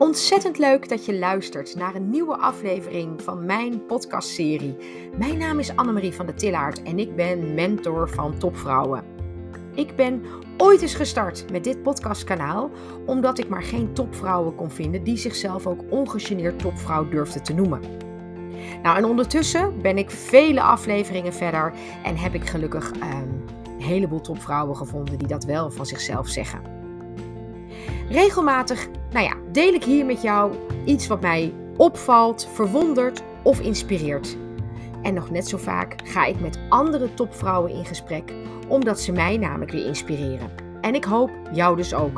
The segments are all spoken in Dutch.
Ontzettend leuk dat je luistert naar een nieuwe aflevering van mijn podcastserie. Mijn naam is Anne-Marie van der Tillaart en ik ben mentor van Topvrouwen. Ik ben ooit eens gestart met dit podcastkanaal omdat ik maar geen topvrouwen kon vinden die zichzelf ook ongegeneerd topvrouw durfden te noemen. Nou, en ondertussen ben ik vele afleveringen verder en heb ik gelukkig een heleboel topvrouwen gevonden die dat wel van zichzelf zeggen. Regelmatig, deel ik hier met jou iets wat mij opvalt, verwondert of inspireert. En nog net zo vaak ga ik met andere topvrouwen in gesprek, omdat ze mij namelijk weer inspireren. En ik hoop jou dus ook.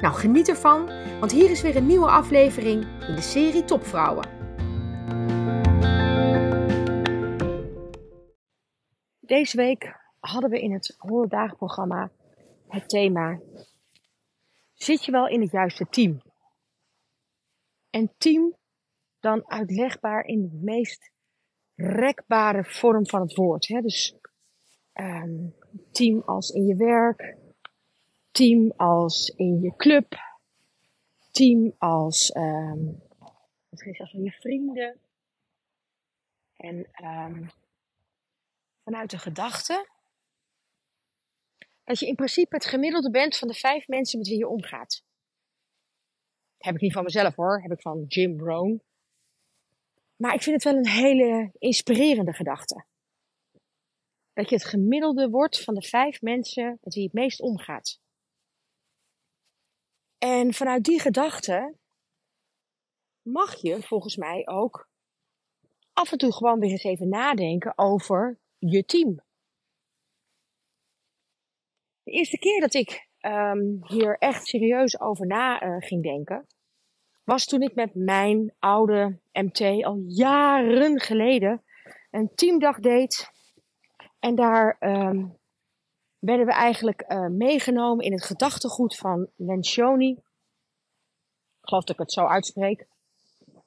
Nou, geniet ervan, want hier is weer een nieuwe aflevering in de serie Topvrouwen. Deze week hadden we in het 100 dagen programma het thema: zit je wel in het juiste team? En team dan uitlegbaar in de meest rekbare vorm van het woord. Hè? Dus team als in je werk, team als in je club, team als misschien zelfs in je vrienden. En vanuit de gedachte dat je in principe het gemiddelde bent van de 5 mensen met wie je omgaat. Dat heb ik niet van mezelf hoor, dat heb ik van Jim Rohn. Maar ik vind het wel een hele inspirerende gedachte. Dat je het gemiddelde wordt van de 5 mensen met wie je het meest omgaat. En vanuit die gedachte mag je volgens mij ook af en toe gewoon weer eens even nadenken over je team. De eerste keer dat ik hier echt serieus over na ging denken, was toen ik met mijn oude MT al jaren geleden een teamdag deed. En daar werden we eigenlijk meegenomen in het gedachtegoed van Lencioni. Ik geloof dat ik het zo uitspreek,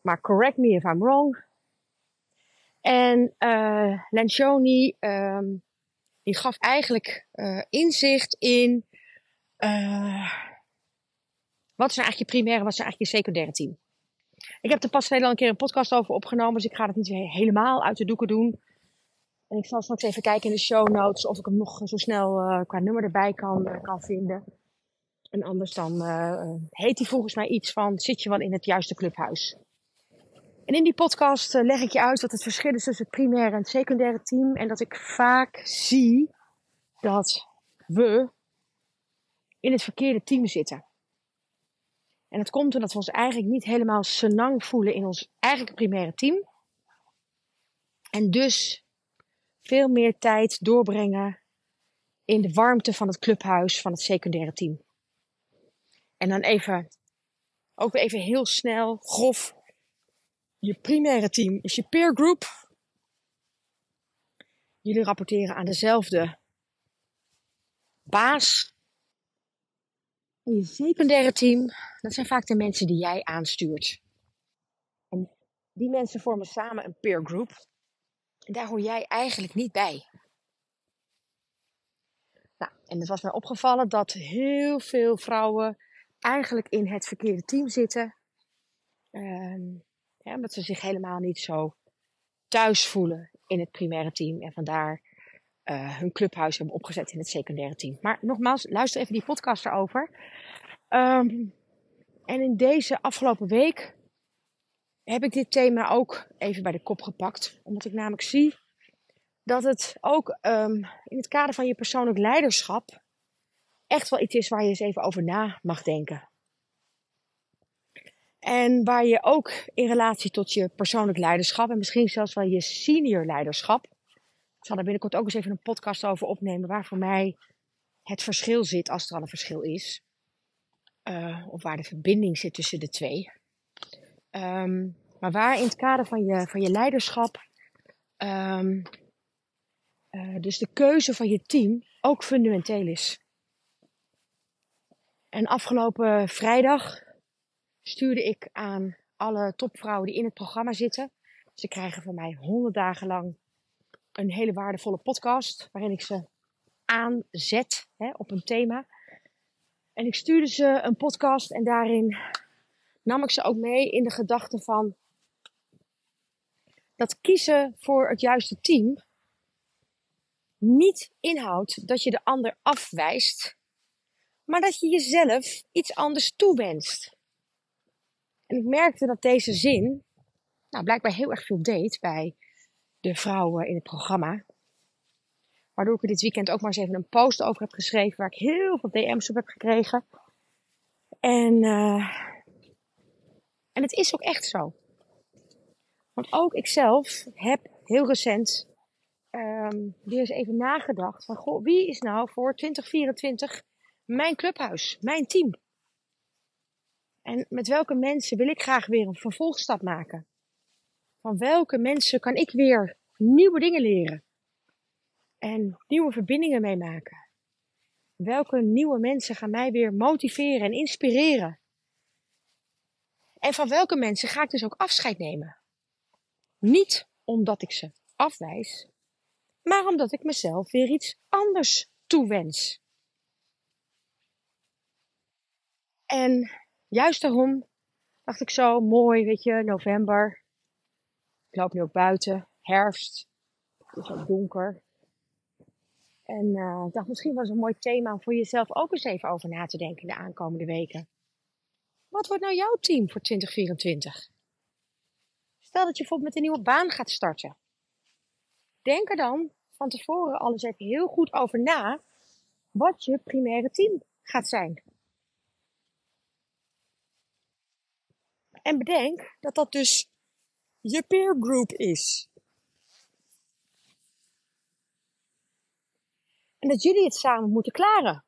maar correct me if I'm wrong. En Lencioni die gaf eigenlijk inzicht in wat zijn eigenlijk je primaire, wat zijn eigenlijk je secundaire team. Ik heb er pas al een keer een podcast over opgenomen, dus ik ga het niet helemaal uit de doeken doen. En ik zal straks even kijken in de show notes of ik hem nog zo snel qua nummer erbij kan vinden. En anders dan heet hij volgens mij iets van: zit je wel in het juiste clubhuis? En in die podcast leg ik je uit wat het verschil is tussen het primaire en het secundaire team. En dat ik vaak zie dat we in het verkeerde team zitten. En dat komt omdat we ons eigenlijk niet helemaal senang voelen in ons eigen primaire team. En dus veel meer tijd doorbrengen in de warmte van het clubhuis van het secundaire team. En dan ook even heel snel, grof. Je primaire team is je peer group. Jullie rapporteren aan dezelfde baas. En je secundaire team, dat zijn vaak de mensen die jij aanstuurt. En die mensen vormen samen een peer group. En daar hoor jij eigenlijk niet bij. Nou, en het was mij opgevallen dat heel veel vrouwen eigenlijk in het verkeerde team zitten. Omdat ze zich helemaal niet zo thuis voelen in het primaire team. En vandaar hun clubhuis hebben opgezet in het secundaire team. Maar nogmaals, luister even die podcast erover. En in deze afgelopen week heb ik dit thema ook even bij de kop gepakt. Omdat ik namelijk zie dat het ook in het kader van je persoonlijk leiderschap echt wel iets is waar je eens even over na mag denken. En waar je ook in relatie tot je persoonlijk leiderschap en misschien zelfs wel je senior leiderschap. Ik zal daar binnenkort ook eens even een podcast over opnemen waar voor mij het verschil zit, als er al een verschil is. Of waar de verbinding zit tussen de twee. Maar waar in het kader van je leiderschap dus de keuze van je team ook fundamenteel is. En afgelopen vrijdag stuurde ik aan alle topvrouwen die in het programma zitten. Ze krijgen van mij 100 dagen lang een hele waardevolle podcast, waarin ik ze aanzet op een thema. En ik stuurde ze een podcast en daarin nam ik ze ook mee in de gedachte van dat kiezen voor het juiste team niet inhoudt dat je de ander afwijst, maar dat je jezelf iets anders toewenst. En ik merkte dat deze zin blijkbaar heel erg veel deed bij de vrouwen in het programma. Waardoor ik er dit weekend ook maar eens even een post over heb geschreven, waar ik heel veel DM's op heb gekregen. En het is ook echt zo. Want ook ikzelf heb heel recent weer eens even nagedacht van, goh, wie is nou voor 2024 mijn clubhuis, mijn team? En met welke mensen wil ik graag weer een vervolgstap maken? Van welke mensen kan ik weer nieuwe dingen leren? En nieuwe verbindingen meemaken? Welke nieuwe mensen gaan mij weer motiveren en inspireren? En van welke mensen ga ik dus ook afscheid nemen? Niet omdat ik ze afwijs, maar omdat ik mezelf weer iets anders toewens. En juist daarom dacht ik zo, mooi, weet je, november. Ik loop nu ook buiten, herfst, het is ook donker. En ik dacht, misschien was het een mooi thema om voor jezelf ook eens even over na te denken in de aankomende weken. Wat wordt nou jouw team voor 2024? Stel dat je bijvoorbeeld met een nieuwe baan gaat starten. Denk er dan van tevoren al eens even heel goed over na wat je primaire team gaat zijn. En bedenk dat dat dus je peer group is. En dat jullie het samen moeten klaren.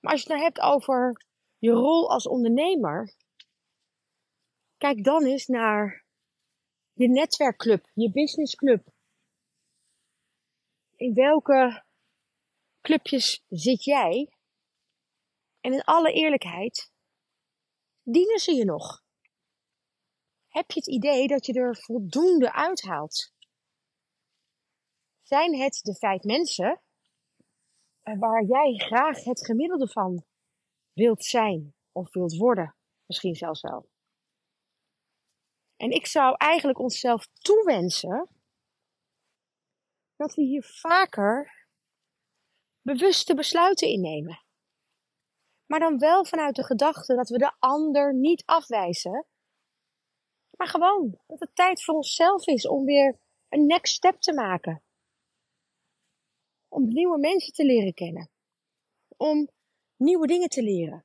Maar als je het nou hebt over je rol als ondernemer, kijk dan eens naar je netwerkclub, je businessclub. In welke clubjes zit jij? En in alle eerlijkheid, dienen ze je nog? Heb je het idee dat je er voldoende uithaalt? Zijn het de 5 mensen waar jij graag het gemiddelde van wilt zijn of wilt worden? Misschien zelfs wel. En ik zou eigenlijk onszelf toewensen dat we hier vaker bewuste besluiten innemen. Maar dan wel vanuit de gedachte dat we de ander niet afwijzen. Maar gewoon dat het tijd voor onszelf is om weer een next step te maken. Om nieuwe mensen te leren kennen. Om nieuwe dingen te leren.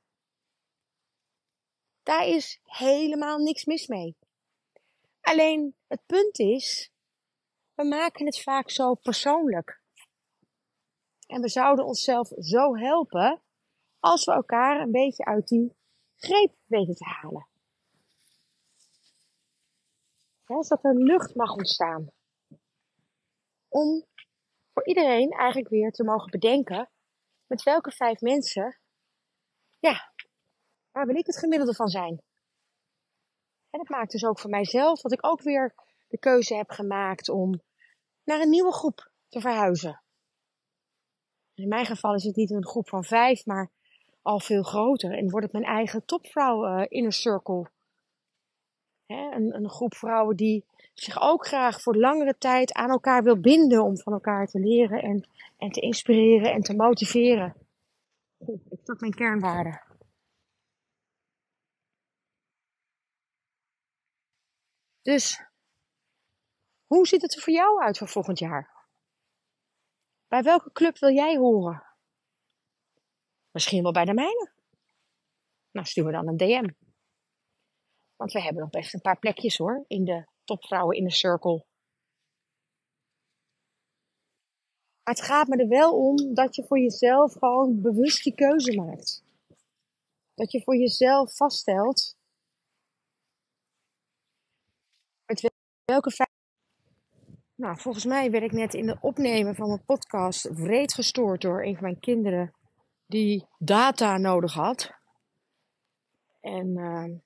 Daar is helemaal niks mis mee. Alleen het punt is, we maken het vaak zo persoonlijk. En we zouden onszelf zo helpen als we elkaar een beetje uit die greep weten te halen. Ja, zodat er lucht mag ontstaan. Om voor iedereen eigenlijk weer te mogen bedenken met welke 5 mensen, waar wil ik het gemiddelde van zijn? En dat maakt dus ook voor mijzelf dat ik ook weer de keuze heb gemaakt om naar een nieuwe groep te verhuizen. In mijn geval is het niet een groep van 5, maar al veel groter. En wordt het mijn eigen topvrouw inner circle. Hè, een groep vrouwen die zich ook graag voor langere tijd aan elkaar wil binden. Om van elkaar te leren en te inspireren en te motiveren. Goed, ik zat mijn kernwaarden. Dus, hoe ziet het er voor jou uit voor volgend jaar? Bij welke club wil jij horen? Misschien wel bij de mijne. Nou, stuur me dan een DM. Want we hebben nog best een paar plekjes hoor, in de Topvrouwen in de Cirkel. Maar het gaat me er wel om dat je voor jezelf gewoon bewust die keuze maakt. Dat je voor jezelf vaststelt met welke Nou, volgens mij werd ik net in het opnemen van mijn podcast wreed gestoord door een van mijn kinderen die data nodig had. En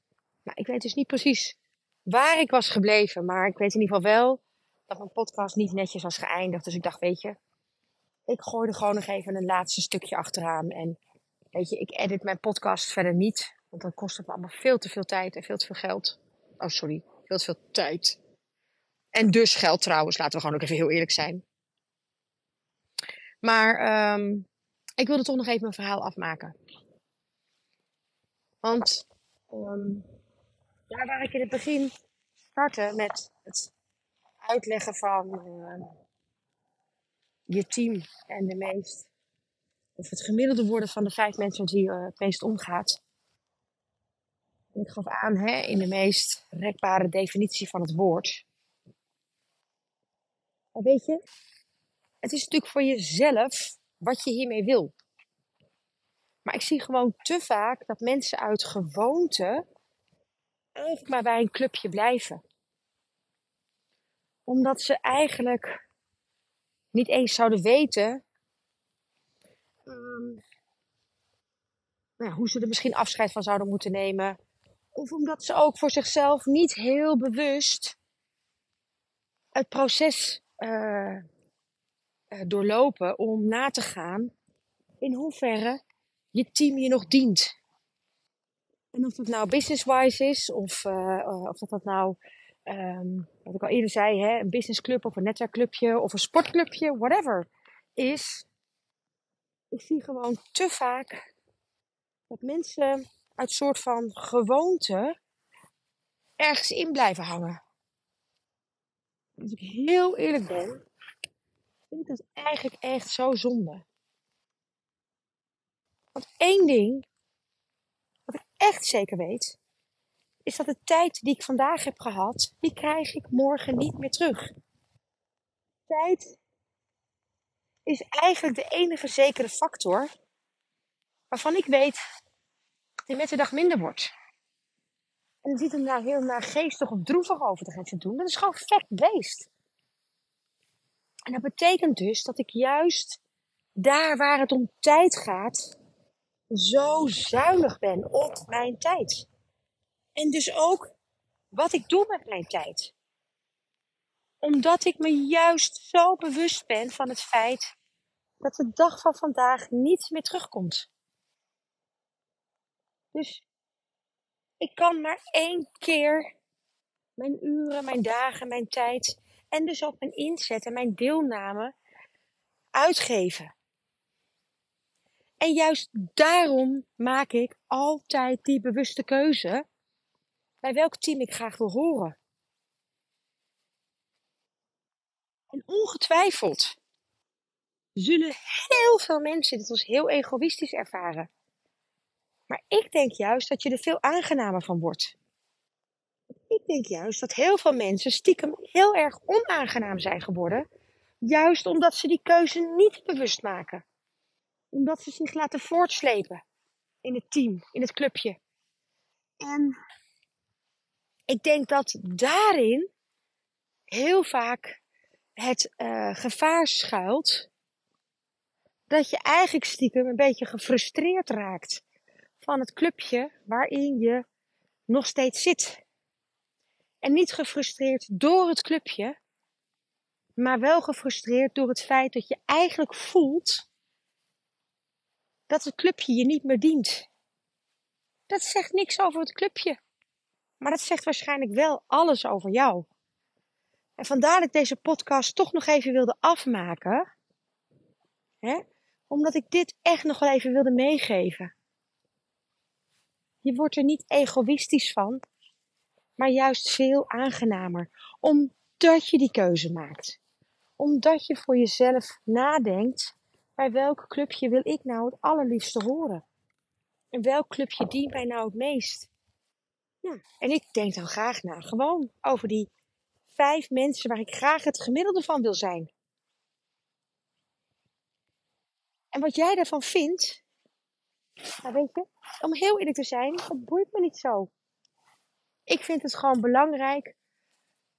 ik weet dus niet precies waar ik was gebleven, maar ik weet in ieder geval wel dat mijn podcast niet netjes was geëindigd. Dus ik dacht, weet je, ik gooi er gewoon nog even een laatste stukje achteraan. En weet je, ik edit mijn podcast verder niet. Want dan kost het me allemaal veel te veel tijd en veel te veel geld. Oh, sorry. Veel te veel tijd. En dus geld trouwens. Laten we gewoon ook even heel eerlijk zijn. Maar ik wilde toch nog even mijn verhaal afmaken. Want waar ik in het begin startte met het uitleggen van je team en de meest... Of het gemiddelde worden van de 5 mensen met wie je het meest omgaat. En ik gaf aan, in de meest rekbare definitie van het woord. Maar weet je, het is natuurlijk voor jezelf wat je hiermee wil. Maar ik zie gewoon te vaak dat mensen uit gewoonte eigenlijk maar bij een clubje blijven. Omdat ze eigenlijk niet eens zouden weten... hoe ze er misschien afscheid van zouden moeten nemen. Of omdat ze ook voor zichzelf niet heel bewust het proces doorlopen om na te gaan in hoeverre je team je nog dient. En of dat nou business-wise is, of dat nou, wat ik al eerder zei, een businessclub of een netwerkclubje of een sportclubje, whatever, is... Ik zie gewoon te vaak dat mensen uit soort van gewoonte ergens in blijven hangen. Als ik heel eerlijk ben, vind ik dat eigenlijk echt zo zonde. Want één ding, wat ik echt zeker weet, is dat de tijd die ik vandaag heb gehad, die krijg ik morgen niet meer terug. Tijd is eigenlijk de enige zekere factor waarvan ik weet die met de dag minder wordt. En het ziet hem daar heel naargeestig of droevig over te gaan doen. Dat is gewoon fact based. En dat betekent dus dat ik juist daar waar het om tijd gaat, zo zuinig ben op mijn tijd. En dus ook wat ik doe met mijn tijd. Omdat ik me juist zo bewust ben van het feit dat de dag van vandaag niet meer terugkomt. Dus ik kan maar 1 keer mijn uren, mijn dagen, mijn tijd en dus ook mijn inzet en mijn deelname uitgeven. En juist daarom maak ik altijd die bewuste keuze bij welk team ik graag wil horen. En ongetwijfeld zullen heel veel mensen dit als heel egoïstisch ervaren. Maar ik denk juist dat je er veel aangenamer van wordt. Ik denk juist dat heel veel mensen stiekem heel erg onaangenaam zijn geworden. Juist omdat ze die keuze niet bewust maken. Omdat ze zich laten voortslepen in het team, in het clubje. En ik denk dat daarin heel vaak het gevaar schuilt dat je eigenlijk stiekem een beetje gefrustreerd raakt van het clubje waarin je nog steeds zit. En niet gefrustreerd door het clubje, maar wel gefrustreerd door het feit dat je eigenlijk voelt dat het clubje je niet meer dient. Dat zegt niks over het clubje, maar dat zegt waarschijnlijk wel alles over jou. En vandaar dat ik deze podcast toch nog even wilde afmaken. Omdat ik dit echt nog wel even wilde meegeven. Je wordt er niet egoïstisch van. Maar juist veel aangenamer. Omdat je die keuze maakt. Omdat je voor jezelf nadenkt. Bij welk clubje wil ik nou het allerliefste horen? En welk clubje dient mij nou het meest? Ja, en ik denk dan graag na. Gewoon over die 5 mensen waar ik graag het gemiddelde van wil zijn. En wat jij daarvan vindt, nou weet je, om heel eerlijk te zijn, dat boeit me niet zo. Ik vind het gewoon belangrijk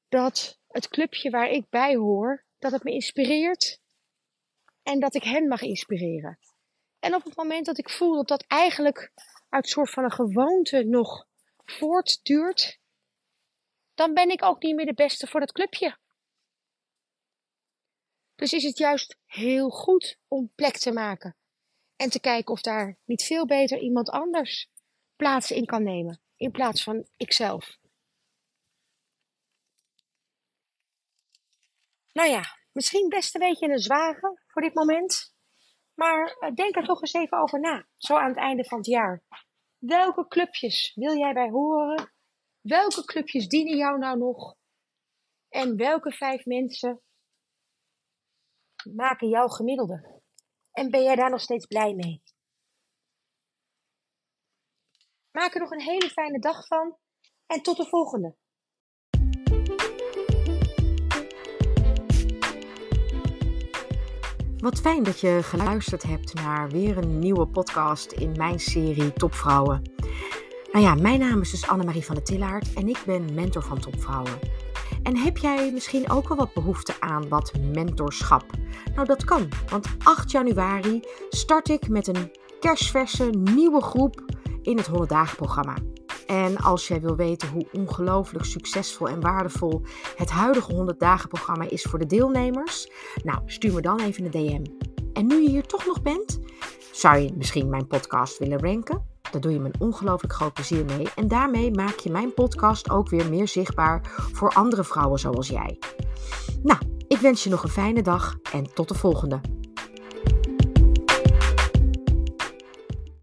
dat het clubje waar ik bij hoor, dat het me inspireert en dat ik hen mag inspireren. En op het moment dat ik voel dat dat eigenlijk uit soort van een gewoonte nog voortduurt, dan ben ik ook niet meer de beste voor dat clubje. Dus is het juist heel goed om plek te maken. En te kijken of daar niet veel beter iemand anders plaats in kan nemen. In plaats van ikzelf. Nou ja, misschien best een beetje een zware voor dit moment. Maar denk er toch eens even over na. Zo aan het einde van het jaar. Welke clubjes wil jij bij horen? Welke clubjes dienen jou nou nog? En welke 5 mensen maken jouw gemiddelde? En ben jij daar nog steeds blij mee? Maak er nog een hele fijne dag van. En tot de volgende. Wat fijn dat je geluisterd hebt naar weer een nieuwe podcast in mijn serie Topvrouwen. Nou ja, mijn naam is dus Anne-Marie van der Tillaart en ik ben mentor van Topvrouwen. En heb jij misschien ook wel wat behoefte aan wat mentorschap? Nou, dat kan, want 8 januari start ik met een kerstverse nieuwe groep in het 100 dagen programma. En als jij wil weten hoe ongelooflijk succesvol en waardevol het huidige 100 dagen programma is voor de deelnemers, nou, stuur me dan even een DM. En nu je hier toch nog bent, zou je misschien mijn podcast willen ranken? Daar doe je me een ongelooflijk groot plezier mee. En daarmee maak je mijn podcast ook weer meer zichtbaar voor andere vrouwen zoals jij. Nou, ik wens je nog een fijne dag en tot de volgende.